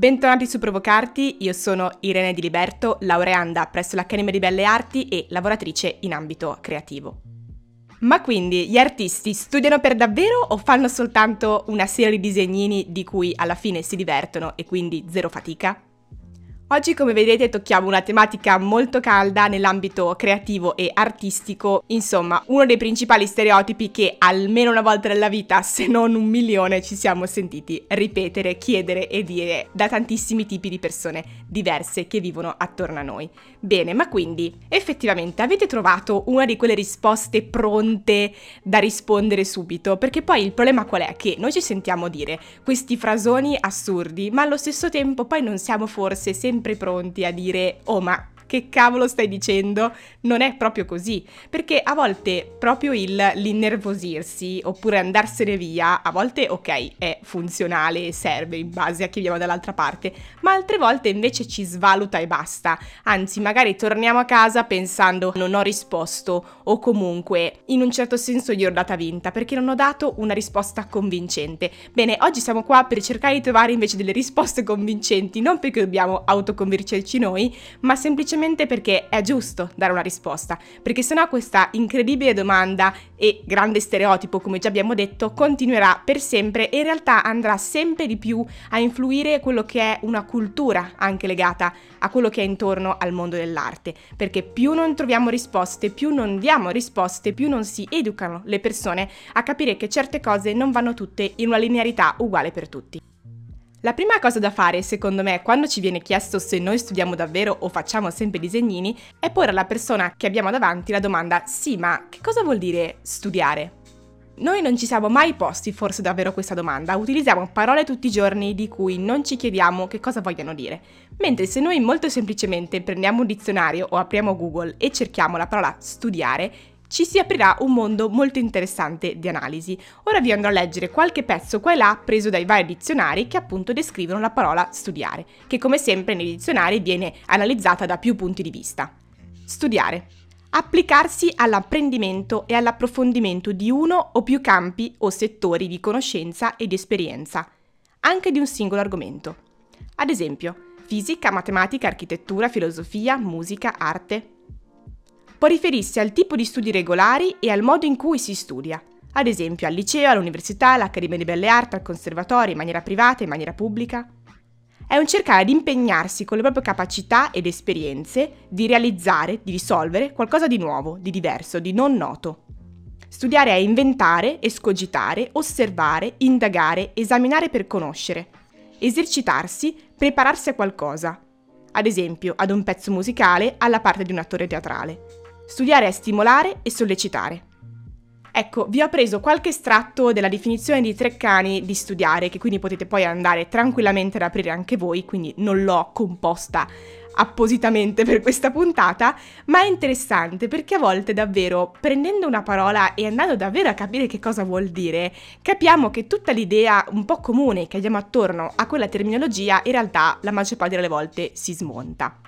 Bentornati su Provocarti, io sono Irene Di Liberto, laureanda presso l'Accademia di Belle Arti e lavoratrice in ambito creativo. Ma quindi gli artisti studiano per davvero o fanno soltanto una serie di disegnini di cui alla fine si divertono e quindi zero fatica? Oggi, come vedete, tocchiamo una tematica molto calda nell'ambito creativo e artistico, insomma, uno dei principali stereotipi che almeno una volta nella vita, se non 1 milione, ci siamo sentiti ripetere, chiedere e dire da tantissimi tipi di persone diverse che vivono attorno a noi. Bene, ma quindi, effettivamente, avete trovato una di quelle risposte pronte da rispondere subito? Perché poi il problema qual è? Che noi ci sentiamo dire questi frasoni assurdi, ma allo stesso tempo poi non siamo forse sempre pronti a dire «Oh, ma che cavolo stai dicendo?» Non è proprio così, perché a volte proprio l'innervosirsi oppure andarsene via, a volte ok, è funzionale e serve in base a chi viene dall'altra parte, ma altre volte invece ci svaluta e basta, anzi magari torniamo a casa pensando non ho risposto o comunque in un certo senso gli ho data vinta perché non ho dato una risposta convincente. Bene, oggi siamo qua per cercare di trovare invece delle risposte convincenti, non perché dobbiamo autoconvincerci noi, ma semplicemente perché è giusto dare una risposta, perché sennò questa incredibile domanda e grande stereotipo, come già abbiamo detto, continuerà per sempre e in realtà andrà sempre di più a influire quello che è una cultura anche legata a quello che è intorno al mondo dell'arte, perché più non troviamo risposte, più non diamo risposte, più non si educano le persone a capire che certe cose non vanno tutte in una linearità uguale per tutti. La prima cosa da fare, secondo me, quando ci viene chiesto se noi studiamo davvero o facciamo sempre disegnini, è porre alla persona che abbiamo davanti la domanda: sì, ma che cosa vuol dire studiare? Noi non ci siamo mai posti forse davvero questa domanda, utilizziamo parole tutti i giorni di cui non ci chiediamo che cosa vogliano dire, mentre se noi molto semplicemente prendiamo un dizionario o apriamo Google e cerchiamo la parola studiare, ci si aprirà un mondo molto interessante di analisi. Ora vi andrò a leggere qualche pezzo qua e là preso dai vari dizionari che appunto descrivono la parola studiare, che come sempre nei dizionari viene analizzata da più punti di vista. Studiare. Applicarsi all'apprendimento e all'approfondimento di uno o più campi o settori di conoscenza e di esperienza, anche di un singolo argomento. Ad esempio, fisica, matematica, architettura, filosofia, musica, arte. Può riferirsi al tipo di studi regolari e al modo in cui si studia, ad esempio al liceo, all'università, all'Accademia di Belle Arti, al conservatorio, in maniera privata, in maniera pubblica. È un cercare di impegnarsi con le proprie capacità ed esperienze di realizzare, di risolvere qualcosa di nuovo, di diverso, di non noto. Studiare è inventare, escogitare, osservare, indagare, esaminare per conoscere, esercitarsi, prepararsi a qualcosa, ad esempio ad un pezzo musicale, alla parte di un attore teatrale. Studiare è stimolare e sollecitare. Ecco, vi ho preso qualche estratto della definizione di Treccani di studiare, che quindi potete poi andare tranquillamente ad aprire anche voi, quindi non l'ho composta appositamente per questa puntata, ma è interessante perché a volte davvero, prendendo una parola e andando davvero a capire che cosa vuol dire, capiamo che tutta l'idea un po' comune che abbiamo attorno a quella terminologia in realtà la maggior parte delle volte si smonta.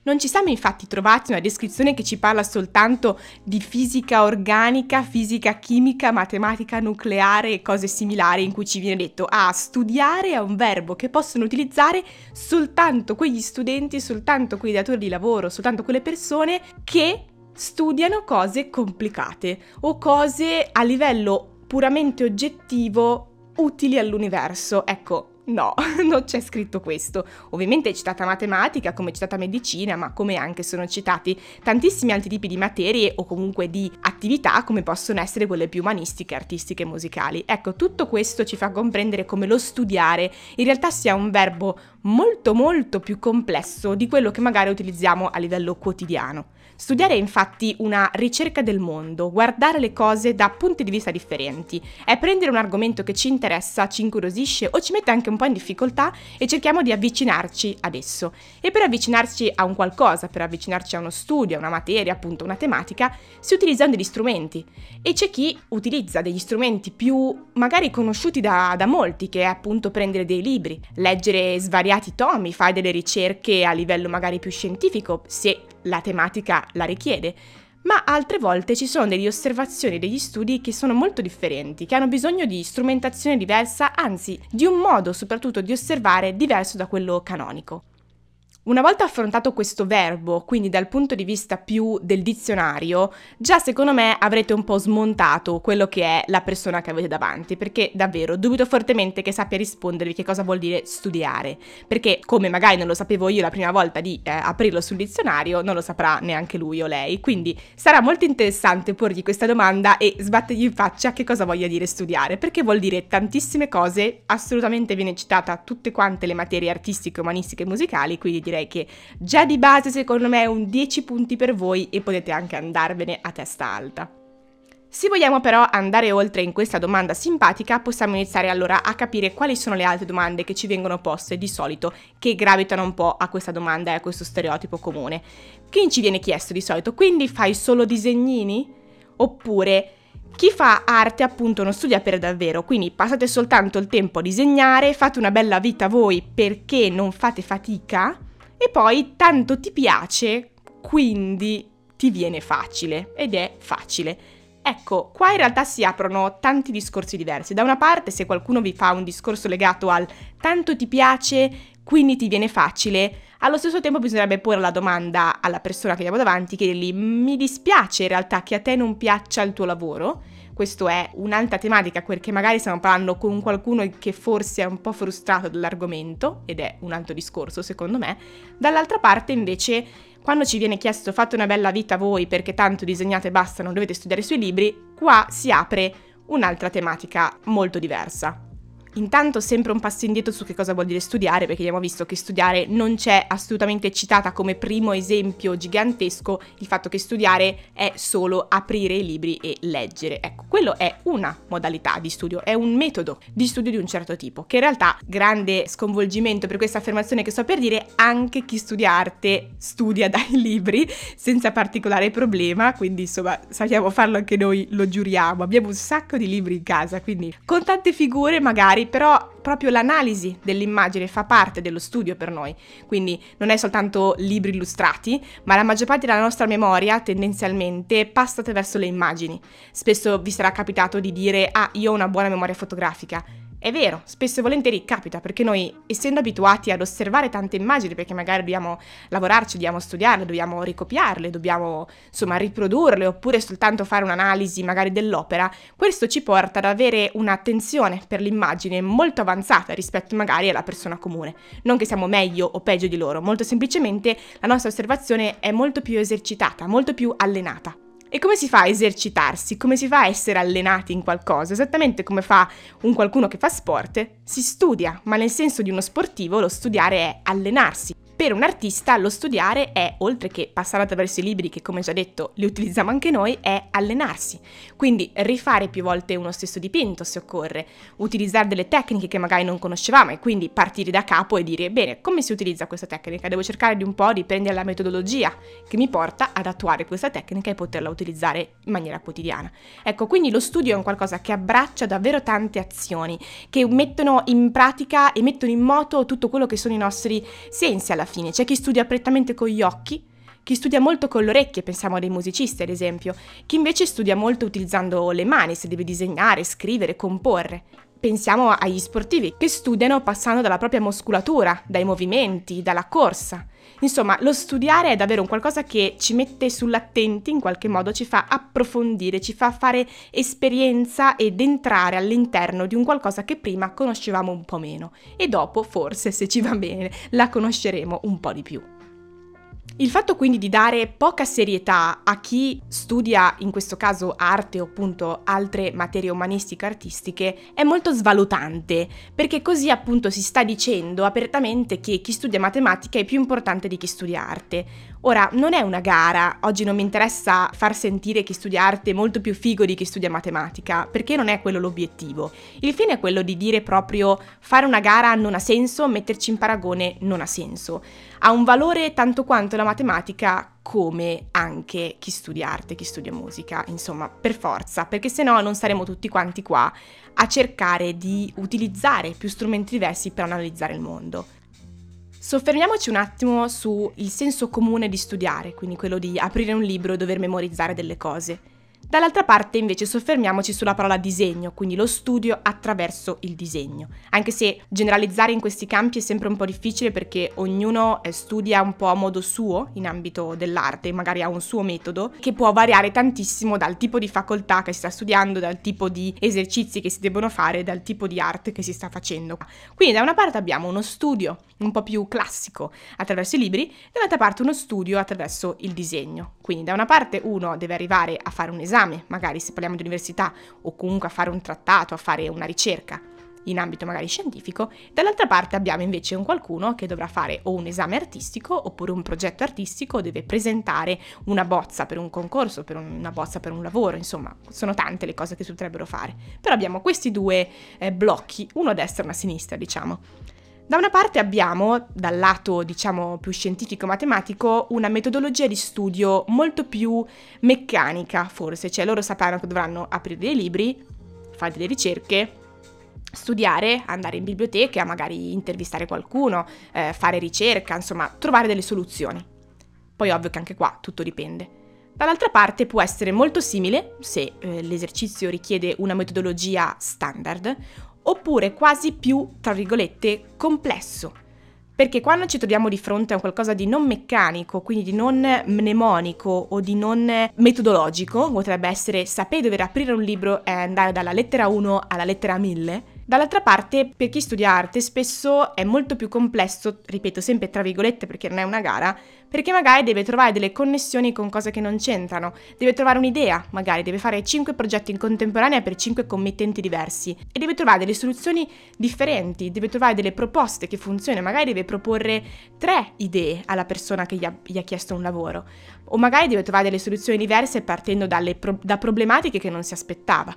Non ci siamo infatti trovati una descrizione che ci parla soltanto di fisica organica, fisica chimica, matematica nucleare e cose similari in cui ci viene detto studiare è un verbo che possono utilizzare soltanto quegli studenti, soltanto quei datori di lavoro, soltanto quelle persone che studiano cose complicate o cose a livello puramente oggettivo utili all'universo. Ecco. No, non c'è scritto questo. Ovviamente è citata matematica, come è citata medicina, ma come anche sono citati tantissimi altri tipi di materie o comunque di attività come possono essere quelle più umanistiche, artistiche e musicali. Ecco, tutto questo ci fa comprendere come lo studiare in realtà sia un verbo molto molto più complesso di quello che magari utilizziamo a livello quotidiano. Studiare è infatti una ricerca del mondo, guardare le cose da punti di vista differenti, è prendere un argomento che ci interessa, ci incuriosisce o ci mette anche un po' in difficoltà e cerchiamo di avvicinarci ad esso. E per avvicinarci a un qualcosa, per avvicinarci a uno studio, a una materia, appunto una tematica, si utilizzano degli strumenti e c'è chi utilizza degli strumenti più magari conosciuti da molti, che è appunto prendere dei libri, leggere svariati tomi, fare delle ricerche a livello magari più scientifico, se la tematica la richiede, ma altre volte ci sono delle osservazioni, degli studi che sono molto differenti, che hanno bisogno di strumentazione diversa, anzi di un modo soprattutto di osservare diverso da quello canonico. Una volta affrontato questo verbo, quindi dal punto di vista più del dizionario, già secondo me avrete un po' smontato quello che è la persona che avete davanti, perché davvero dubito fortemente che sappia rispondervi che cosa vuol dire studiare, perché come magari non lo sapevo io la prima volta di aprirlo sul dizionario, non lo saprà neanche lui o lei, quindi sarà molto interessante porgli questa domanda e sbattergli in faccia che cosa voglia dire studiare, perché vuol dire tantissime cose, assolutamente viene citata tutte quante le materie artistiche, umanistiche e musicali, quindi direi che già di base secondo me un 10 punti per voi e potete anche andarvene a testa alta. Se vogliamo però andare oltre in questa domanda simpatica, possiamo iniziare allora a capire quali sono le altre domande che ci vengono poste di solito, che gravitano un po' a questa domanda e a questo stereotipo comune. Chi ci viene chiesto di solito? Quindi fai solo disegnini? Oppure chi fa arte appunto non studia per davvero, quindi passate soltanto il tempo a disegnare, fate una bella vita voi perché non fate fatica? E poi tanto ti piace, quindi ti viene facile, ed è facile. Ecco, qua in realtà si aprono tanti discorsi diversi. Da una parte, se qualcuno vi fa un discorso legato al tanto ti piace, quindi ti viene facile, allo stesso tempo bisognerebbe porre la domanda alla persona che abbiamo davanti, chiedergli: mi dispiace in realtà che a te non piaccia il tuo lavoro? Questo è un'altra tematica, perché magari stiamo parlando con qualcuno che forse è un po' frustrato dall'argomento, ed è un altro discorso secondo me. Dall'altra parte invece, quando ci viene chiesto fate una bella vita voi perché tanto disegnate e basta, non dovete studiare sui libri, qua si apre un'altra tematica molto diversa. Intanto sempre un passo indietro su che cosa vuol dire studiare, perché abbiamo visto che studiare non c'è assolutamente citata come primo esempio gigantesco, il fatto che studiare è solo aprire i libri e leggere. Ecco, quello è una modalità di studio, è un metodo di studio di un certo tipo, che in realtà, grande sconvolgimento per questa affermazione che sto per dire, anche chi studia arte studia dai libri senza particolare problema, quindi insomma sappiamo farlo anche noi, lo giuriamo, abbiamo un sacco di libri in casa, quindi con tante figure magari, però proprio l'analisi dell'immagine fa parte dello studio per noi, quindi non è soltanto libri illustrati, ma la maggior parte della nostra memoria tendenzialmente passa attraverso le immagini. Spesso vi sarà capitato di dire: ah, io ho una buona memoria fotografica. È vero, spesso e volentieri capita, perché noi, essendo abituati ad osservare tante immagini, perché magari dobbiamo lavorarci, dobbiamo studiarle, dobbiamo ricopiarle, dobbiamo insomma riprodurle, oppure soltanto fare un'analisi magari dell'opera, questo ci porta ad avere un'attenzione per l'immagine molto avanzata rispetto magari alla persona comune. Non che siamo meglio o peggio di loro, molto semplicemente la nostra osservazione è molto più esercitata, molto più allenata. E come si fa a esercitarsi? Come si fa a essere allenati in qualcosa? Esattamente come fa un qualcuno che fa sport, si studia, ma nel senso di uno sportivo lo studiare è allenarsi. Per un artista lo studiare è, oltre che passare attraverso i libri che come già detto li utilizziamo anche noi, è allenarsi. Quindi rifare più volte uno stesso dipinto se occorre, utilizzare delle tecniche che magari non conoscevamo e quindi partire da capo e dire: bene, come si utilizza questa tecnica? Devo cercare di un po' riprendere la metodologia che mi porta ad attuare questa tecnica e poterla utilizzare in maniera quotidiana. Ecco, quindi lo studio è un qualcosa che abbraccia davvero tante azioni, che mettono in pratica e mettono in moto tutto quello che sono i nostri sensi alla fine. C'è chi studia prettamente con gli occhi, chi studia molto con le orecchie, pensiamo a dei musicisti ad esempio, chi invece studia molto utilizzando le mani, se deve disegnare, scrivere, comporre. Pensiamo agli sportivi che studiano passando dalla propria muscolatura, dai movimenti, dalla corsa. Insomma, lo studiare è davvero un qualcosa che ci mette sull'attenti, in qualche modo ci fa approfondire, ci fa fare esperienza ed entrare all'interno di un qualcosa che prima conoscevamo un po' meno e dopo, forse, se ci va bene, la conosceremo un po' di più. Il fatto quindi di dare poca serietà a chi studia, in questo caso arte o appunto altre materie umanistiche artistiche, è molto svalutante, perché così appunto si sta dicendo apertamente che chi studia matematica è più importante di chi studia arte. Ora, non è una gara, oggi non mi interessa far sentire chi studia arte molto più figo di chi studia matematica, perché non è quello l'obiettivo. Il fine è quello di dire proprio: fare una gara non ha senso, metterci in paragone non ha senso. Ha un valore tanto quanto la matematica, come anche chi studia arte, chi studia musica, insomma, per forza, perché se no non saremo tutti quanti qua a cercare di utilizzare più strumenti diversi per analizzare il mondo. Soffermiamoci un attimo sul senso comune di studiare, quindi quello di aprire un libro e dover memorizzare delle cose. Dall'altra parte invece soffermiamoci sulla parola disegno, quindi lo studio attraverso il disegno, anche se generalizzare in questi campi è sempre un po' difficile perché ognuno studia un po' a modo suo in ambito dell'arte, magari ha un suo metodo che può variare tantissimo dal tipo di facoltà che si sta studiando, dal tipo di esercizi che si debbono fare, dal tipo di arte che si sta facendo. Quindi da una parte abbiamo uno studio un po' più classico attraverso i libri, dall'altra parte uno studio attraverso il disegno. Quindi da una parte uno deve arrivare a fare un esame, magari se parliamo di università, o comunque a fare un trattato, a fare una ricerca in ambito magari scientifico, dall'altra parte abbiamo invece un qualcuno che dovrà fare o un esame artistico oppure un progetto artistico, deve presentare una bozza per un concorso, per una bozza per un lavoro, insomma sono tante le cose che si potrebbero fare, però abbiamo questi due blocchi, uno a destra e uno a sinistra, diciamo. Da una parte abbiamo, dal lato diciamo più scientifico-matematico, una metodologia di studio molto più meccanica forse, cioè loro sapranno che dovranno aprire dei libri, fare delle ricerche, studiare, andare in biblioteca, magari intervistare qualcuno, fare ricerca, insomma trovare delle soluzioni. Poi ovvio che anche qua tutto dipende. Dall'altra parte può essere molto simile se l'esercizio richiede una metodologia standard, oppure quasi più, tra virgolette, complesso, perché quando ci troviamo di fronte a qualcosa di non meccanico, quindi di non mnemonico o di non metodologico, potrebbe essere sapere dover aprire un libro e andare dalla lettera 1 alla lettera 1000, dall'altra parte per chi studia arte spesso è molto più complesso, ripeto sempre tra virgolette perché non è una gara, perché magari deve trovare delle connessioni con cose che non c'entrano, deve trovare un'idea, magari deve fare 5 progetti in contemporanea per 5 committenti diversi e deve trovare delle soluzioni differenti, deve trovare delle proposte che funzionano, magari deve proporre 3 idee alla persona che gli ha chiesto un lavoro o magari deve trovare delle soluzioni diverse partendo da problematiche che non si aspettava.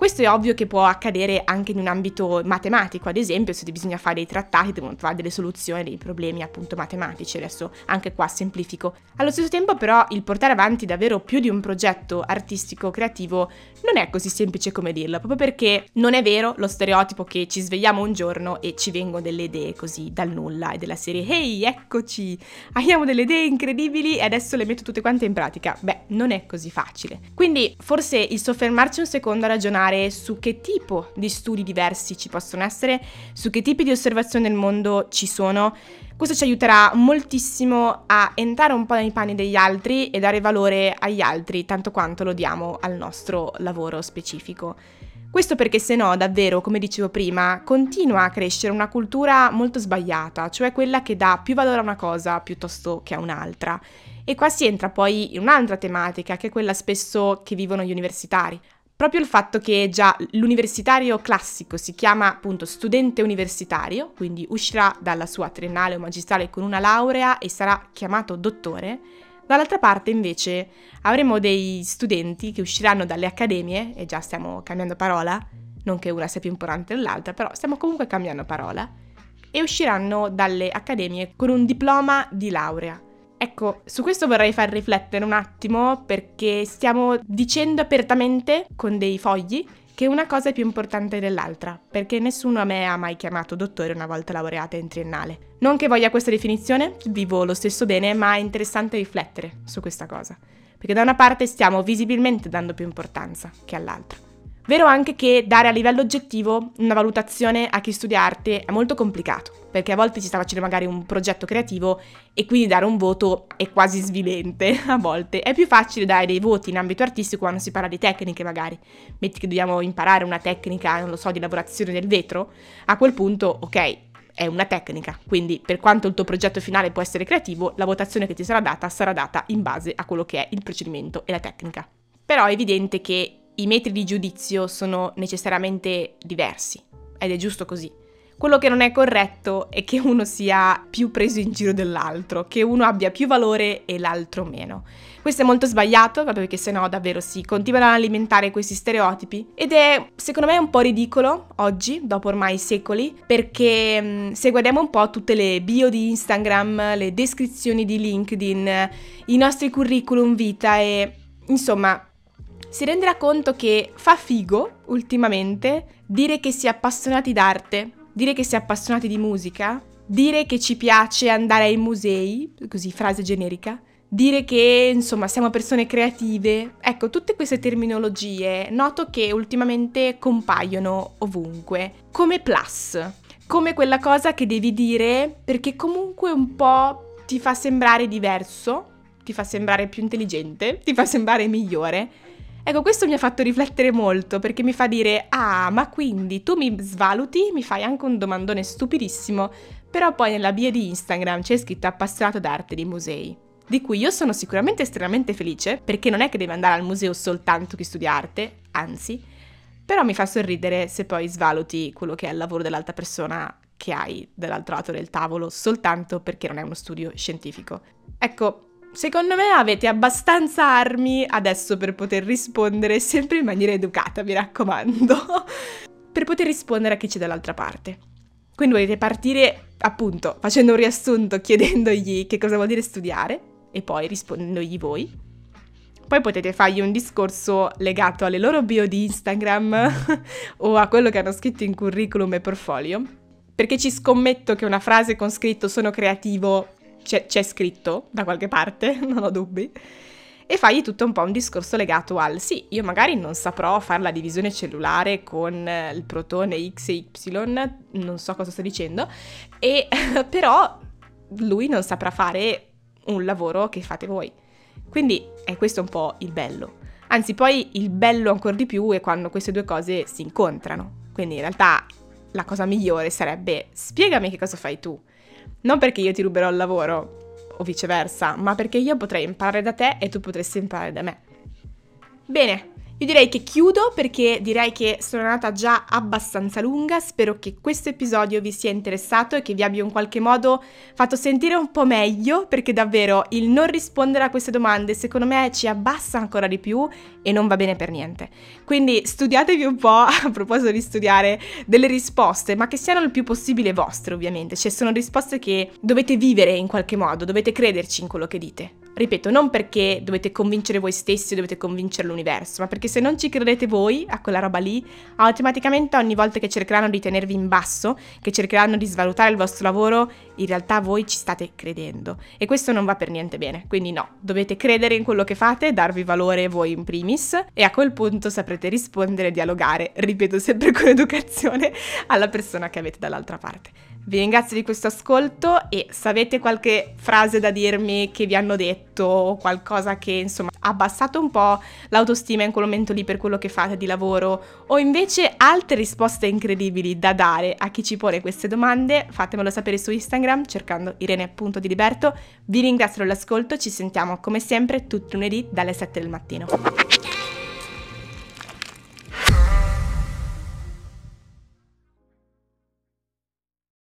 Questo è ovvio che può accadere anche in un ambito matematico, ad esempio se bisogna fare dei trattati devono trovare delle soluzioni dei problemi appunto matematici, adesso anche qua semplifico. Allo stesso tempo però il portare avanti davvero più di un progetto artistico creativo non è così semplice come dirlo, proprio perché non è vero lo stereotipo che ci svegliamo un giorno e ci vengono delle idee così dal nulla e della serie «Ehi, eccoci, abbiamo delle idee incredibili e adesso le metto tutte quante in pratica». Beh, non è così facile. Quindi forse il soffermarci un secondo a ragionare su che tipo di studi diversi ci possono essere, su che tipi di osservazioni del mondo ci sono. Questo ci aiuterà moltissimo a entrare un po' nei panni degli altri e dare valore agli altri, tanto quanto lo diamo al nostro lavoro specifico. Questo perché se no davvero, come dicevo prima, continua a crescere una cultura molto sbagliata, cioè quella che dà più valore a una cosa piuttosto che a un'altra. E qua si entra poi in un'altra tematica, che è quella spesso che vivono gli universitari. Proprio il fatto che già l'universitario classico si chiama appunto studente universitario, quindi uscirà dalla sua triennale o magistrale con una laurea e sarà chiamato dottore, dall'altra parte invece avremo dei studenti che usciranno dalle accademie, e già stiamo cambiando parola, non che una sia più importante dell'altra, però stiamo comunque cambiando parola, e usciranno dalle accademie con un diploma di laurea. Ecco, su questo vorrei far riflettere un attimo perché stiamo dicendo apertamente con dei fogli che una cosa è più importante dell'altra, perché nessuno a me ha mai chiamato dottore una volta laureata in triennale. Non che voglia questa definizione, vivo lo stesso bene, ma è interessante riflettere su questa cosa, perché da una parte stiamo visibilmente dando più importanza che all'altra. Vero anche che dare a livello oggettivo una valutazione a chi studia arte è molto complicato, perché a volte si sta facendo magari un progetto creativo e quindi dare un voto è quasi svilente a volte. È più facile dare dei voti in ambito artistico quando si parla di tecniche magari. Metti che dobbiamo imparare una tecnica, non lo so, di lavorazione del vetro, a quel punto, ok, è una tecnica, quindi per quanto il tuo progetto finale può essere creativo, la votazione che ti sarà data in base a quello che è il procedimento e la tecnica. Però è evidente che i metri di giudizio sono necessariamente diversi ed è giusto così. Quello che non è corretto è che uno sia più preso in giro dell'altro, che uno abbia più valore e l'altro meno. Questo è molto sbagliato, proprio perché sennò davvero si continuano ad alimentare questi stereotipi ed è secondo me un po' ridicolo oggi, dopo ormai secoli, perché se guardiamo un po' tutte le bio di Instagram, le descrizioni di LinkedIn, i nostri curriculum vita e insomma si renderà conto che fa figo ultimamente dire che si è appassionati d'arte, dire che si è appassionati di musica, dire che ci piace andare ai musei, così frase generica, dire che insomma siamo persone creative, ecco, tutte queste terminologie noto che ultimamente compaiono ovunque, come plus, come quella cosa che devi dire perché comunque un po' ti fa sembrare diverso, ti fa sembrare più intelligente, ti fa sembrare migliore. Ecco, questo mi ha fatto riflettere molto, perché mi fa dire, ah, ma quindi tu mi svaluti, mi fai anche un domandone stupidissimo, però poi nella bio di Instagram c'è scritto appassionato d'arte dei musei, di cui io sono sicuramente estremamente felice, perché non è che deve andare al museo soltanto chi studia arte, anzi, però mi fa sorridere se poi svaluti quello che è il lavoro dell'altra persona che hai dall'altro lato del tavolo, soltanto perché non è uno studio scientifico. Ecco, secondo me avete abbastanza armi adesso per poter rispondere, sempre in maniera educata, mi raccomando, per poter rispondere a chi c'è dall'altra parte. Quindi volete partire, appunto, facendo un riassunto, chiedendogli che cosa vuol dire studiare e poi rispondendogli voi. Poi potete fargli un discorso legato alle loro bio di Instagram o a quello che hanno scritto in curriculum e portfolio, perché ci scommetto che una frase con scritto sono creativo c'è scritto da qualche parte, non ho dubbi, e fagli tutto un po' un discorso legato al sì, io magari non saprò fare la divisione cellulare con il protone X e Y, non so cosa sto dicendo, e però lui non saprà fare un lavoro che fate voi. Quindi è questo un po' il bello. Anzi, poi il bello ancora di più è quando queste due cose si incontrano. Quindi in realtà la cosa migliore sarebbe spiegami che cosa fai tu. Non perché io ti ruberò il lavoro o viceversa, ma perché io potrei imparare da te e tu potresti imparare da me. Bene, io direi che chiudo, perché direi che sono andata già abbastanza lunga. Spero che questo episodio vi sia interessato e che vi abbia in qualche modo fatto sentire un po' meglio, perché davvero il non rispondere a queste domande secondo me ci abbassa ancora di più e non va bene per niente. Quindi studiatevi un po', a proposito di studiare, delle risposte, ma che siano il più possibile vostre, ovviamente, cioè sono risposte che dovete vivere in qualche modo, dovete crederci in quello che dite. Ripeto, non perché dovete convincere voi stessi o dovete convincere l'universo, ma perché se non ci credete voi a quella roba lì, automaticamente ogni volta che cercheranno di tenervi in basso, che cercheranno di svalutare il vostro lavoro, in realtà voi ci state credendo. E questo non va per niente bene. Quindi no, dovete credere in quello che fate, darvi valore voi in primis, e a quel punto saprete rispondere e dialogare, ripeto, sempre con educazione, alla persona che avete dall'altra parte. Vi ringrazio di questo ascolto, e se avete qualche frase da dirmi che vi hanno detto o qualcosa che insomma ha abbassato un po' l'autostima in quel momento lì per quello che fate di lavoro, o invece altre risposte incredibili da dare a chi ci pone queste domande, fatemelo sapere su Instagram cercando irene.diliberto. Vi ringrazio dell'ascolto, ci sentiamo come sempre tutti lunedì dalle 7 del mattino.